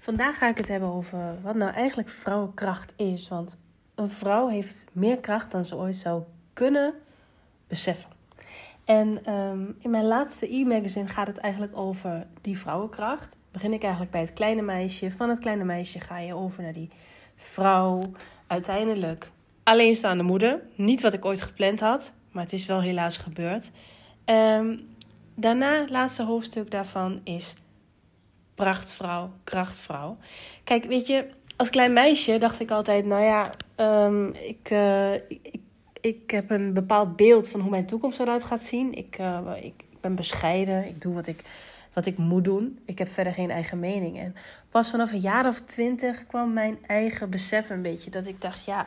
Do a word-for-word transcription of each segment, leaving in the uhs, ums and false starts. Vandaag ga ik het hebben over wat nou eigenlijk vrouwenkracht is. Want een vrouw heeft meer kracht dan ze ooit zou kunnen beseffen. En um, in mijn laatste e-magazine gaat het eigenlijk over die vrouwenkracht. Begin ik eigenlijk bij het kleine meisje. Van het kleine meisje ga je over naar die vrouw. Uiteindelijk alleenstaande moeder. Niet wat ik ooit gepland had, maar het is wel helaas gebeurd. Um, daarna, het laatste hoofdstuk daarvan is prachtvrouw, krachtvrouw. Kijk, weet je, als klein meisje dacht ik altijd, nou ja, um, ik, uh, ik, ik heb een bepaald beeld van hoe mijn toekomst eruit gaat zien. Ik, uh, ik, ik ben bescheiden, ik doe wat ik, wat ik moet doen. Ik heb verder geen eigen mening. En pas vanaf een jaar of twintig kwam mijn eigen besef een beetje. Dat ik dacht, ja,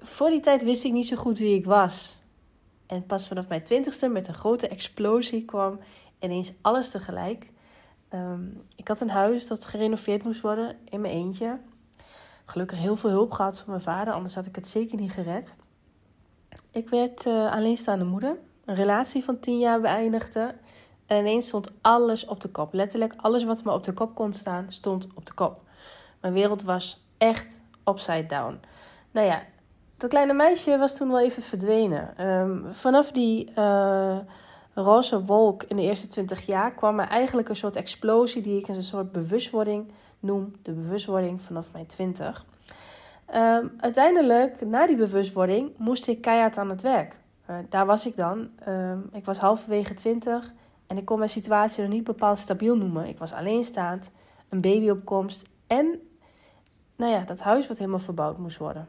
voor die tijd wist ik niet zo goed wie ik was. En pas vanaf mijn twintigste met een grote explosie kwam ineens alles tegelijk. Um, ik had een huis dat gerenoveerd moest worden in mijn eentje. Gelukkig heel veel hulp gehad van mijn vader, anders had ik het zeker niet gered. Ik werd uh, alleenstaande moeder. Een relatie van tien jaar beëindigde. En ineens stond alles op de kop. Letterlijk alles wat me op de kop kon staan, stond op de kop. Mijn wereld was echt upside down. Nou ja, dat kleine meisje was toen wel even verdwenen. Um, vanaf die uh, roze wolk in de eerste twintig jaar kwam er eigenlijk een soort explosie die ik een soort bewustwording noem. De bewustwording vanaf mijn twintig. Um, uiteindelijk, na die bewustwording, moest ik keihard aan het werk. Uh, daar was ik dan. Um, ik was halverwege twintig en ik kon mijn situatie nog niet bepaald stabiel noemen. Ik was alleenstaand, een baby op komst en nou ja, dat huis wat helemaal verbouwd moest worden.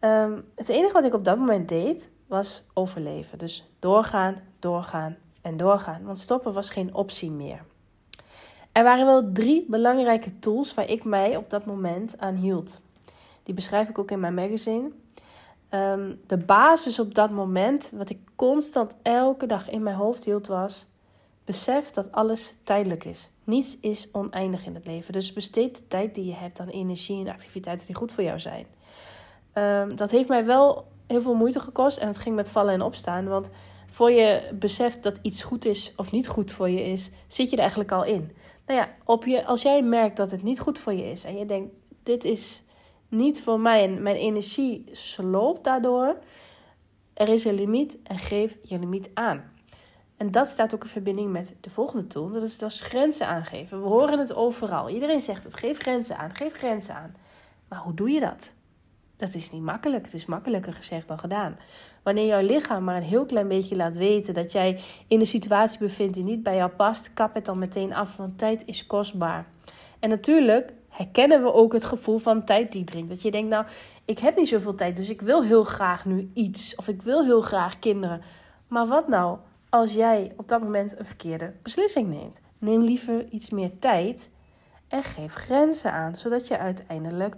Um, het enige wat ik op dat moment deed, was overleven. Dus doorgaan, doorgaan en doorgaan. Want stoppen was geen optie meer. Er waren wel drie belangrijke tools waar ik mij op dat moment aan hield. Die beschrijf ik ook in mijn magazine. Um, de basis op dat moment, wat ik constant elke dag in mijn hoofd hield, was: besef dat alles tijdelijk is. Niets is oneindig in het leven. Dus besteed de tijd die je hebt aan energie en activiteiten die goed voor jou zijn. Um, dat heeft mij wel heel veel moeite gekost. En het ging met vallen en opstaan. Want voor je beseft dat iets goed is of niet goed voor je is, zit je er eigenlijk al in. Nou ja, op je, als jij merkt dat het niet goed voor je is en je denkt, dit is niet voor mij en mijn energie sloopt daardoor. Er is een limiet en geef je limiet aan. En dat staat ook in verbinding met de volgende tool. Dat is dus grenzen aangeven. We horen het overal. Iedereen zegt het, geef grenzen aan, geef grenzen aan. Maar hoe doe je dat? Dat is niet makkelijk. Het is makkelijker gezegd dan gedaan. Wanneer jouw lichaam maar een heel klein beetje laat weten dat jij in een situatie bevindt die niet bij jou past, kap het dan meteen af, want tijd is kostbaar. En natuurlijk herkennen we ook het gevoel van tijd die dringt. Dat je denkt, nou, ik heb niet zoveel tijd, dus ik wil heel graag nu iets. Of ik wil heel graag kinderen. Maar wat nou als jij op dat moment een verkeerde beslissing neemt? Neem liever iets meer tijd en geef grenzen aan, zodat je uiteindelijk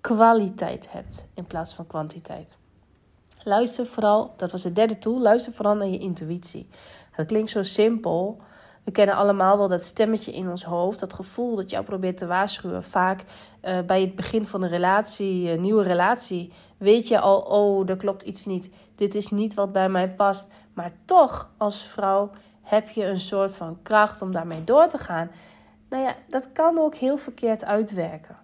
kwaliteit hebt in plaats van kwantiteit. Luister vooral, dat was het derde tool, luister vooral naar je intuïtie. Dat klinkt zo simpel. We kennen allemaal wel dat stemmetje in ons hoofd, dat gevoel dat jou probeert te waarschuwen. Vaak uh, bij het begin van een relatie, een nieuwe relatie, weet je al, oh, er klopt iets niet. Dit is niet wat bij mij past. Maar toch, als vrouw heb je een soort van kracht om daarmee door te gaan. Nou ja, dat kan ook heel verkeerd uitwerken.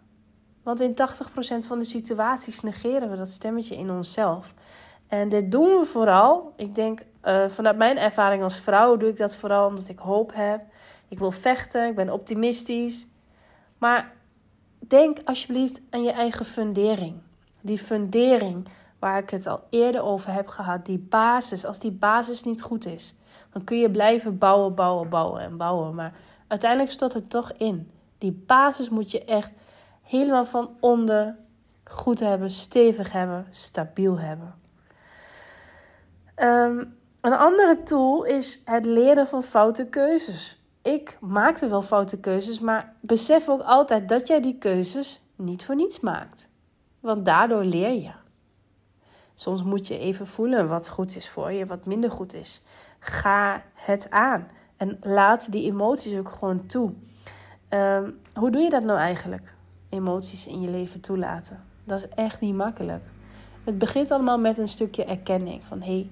Want in tachtig procent van de situaties negeren we dat stemmetje in onszelf. En dit doen we vooral, ik denk, uh, vanuit mijn ervaring als vrouw doe ik dat vooral omdat ik hoop heb. Ik wil vechten, ik ben optimistisch. Maar denk alsjeblieft aan je eigen fundering. Die fundering waar ik het al eerder over heb gehad, die basis. Als die basis niet goed is, dan kun je blijven bouwen, bouwen, bouwen en bouwen. Maar uiteindelijk stort het toch in. Die basis moet je echt helemaal van onder goed hebben, stevig hebben, stabiel hebben. Um, een andere tool is het leren van foute keuzes. Ik maakte wel foute keuzes, maar besef ook altijd dat jij die keuzes niet voor niets maakt. Want daardoor leer je. Soms moet je even voelen wat goed is voor je, wat minder goed is. Ga het aan en laat die emoties ook gewoon toe. Um, hoe doe je dat nou eigenlijk? Emoties in je leven toelaten. Dat is echt niet makkelijk. Het begint allemaal met een stukje erkenning. Van hé, hey,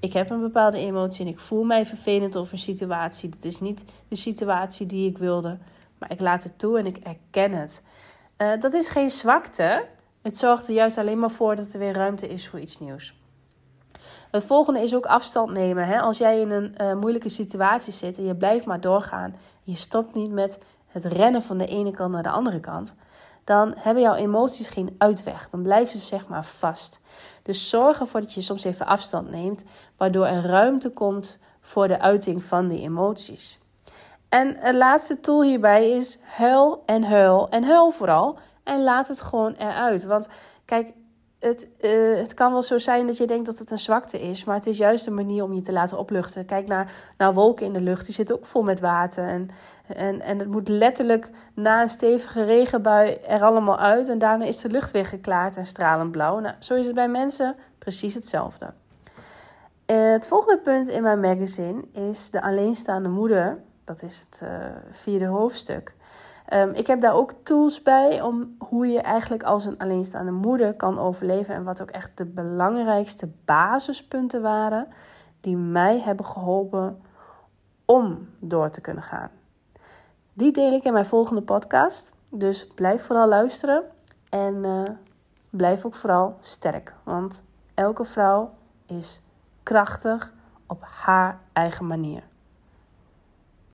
ik heb een bepaalde emotie en ik voel mij vervelend over een situatie. Dit is niet de situatie die ik wilde. maar ik laat het toe en ik erken het. Uh, dat is geen zwakte. Het zorgt er juist alleen maar voor dat er weer ruimte is voor iets nieuws. Het volgende is ook afstand nemen. Hè? Als jij in een uh, moeilijke situatie zit en je blijft maar doorgaan, je stopt niet met het rennen van de ene kant naar de andere kant, dan hebben jouw emoties geen uitweg. Dan blijven ze zeg maar vast. Dus zorg ervoor dat je soms even afstand neemt, waardoor er ruimte komt voor de uiting van die emoties. En het laatste tool hierbij is huil en huil en huil vooral. En laat het gewoon eruit. Want kijk, het, uh, het kan wel zo zijn dat je denkt dat het een zwakte is. Maar het is juist een manier om je te laten opluchten. Kijk naar, naar wolken in de lucht. Die zitten ook vol met water. En, en, en het moet letterlijk na een stevige regenbui er allemaal uit. En daarna is de lucht weer geklaard en stralend blauw. Nou, zo is het bij mensen precies hetzelfde. Uh, het volgende punt in mijn magazine is de alleenstaande moeder. Dat is het uh, vierde hoofdstuk. Um, ik heb daar ook tools bij om hoe je eigenlijk als een alleenstaande moeder kan overleven. En wat ook echt de belangrijkste basispunten waren die mij hebben geholpen om door te kunnen gaan. Die deel ik in mijn volgende podcast. Dus blijf vooral luisteren en uh, blijf ook vooral sterk. Want elke vrouw is krachtig op haar eigen manier.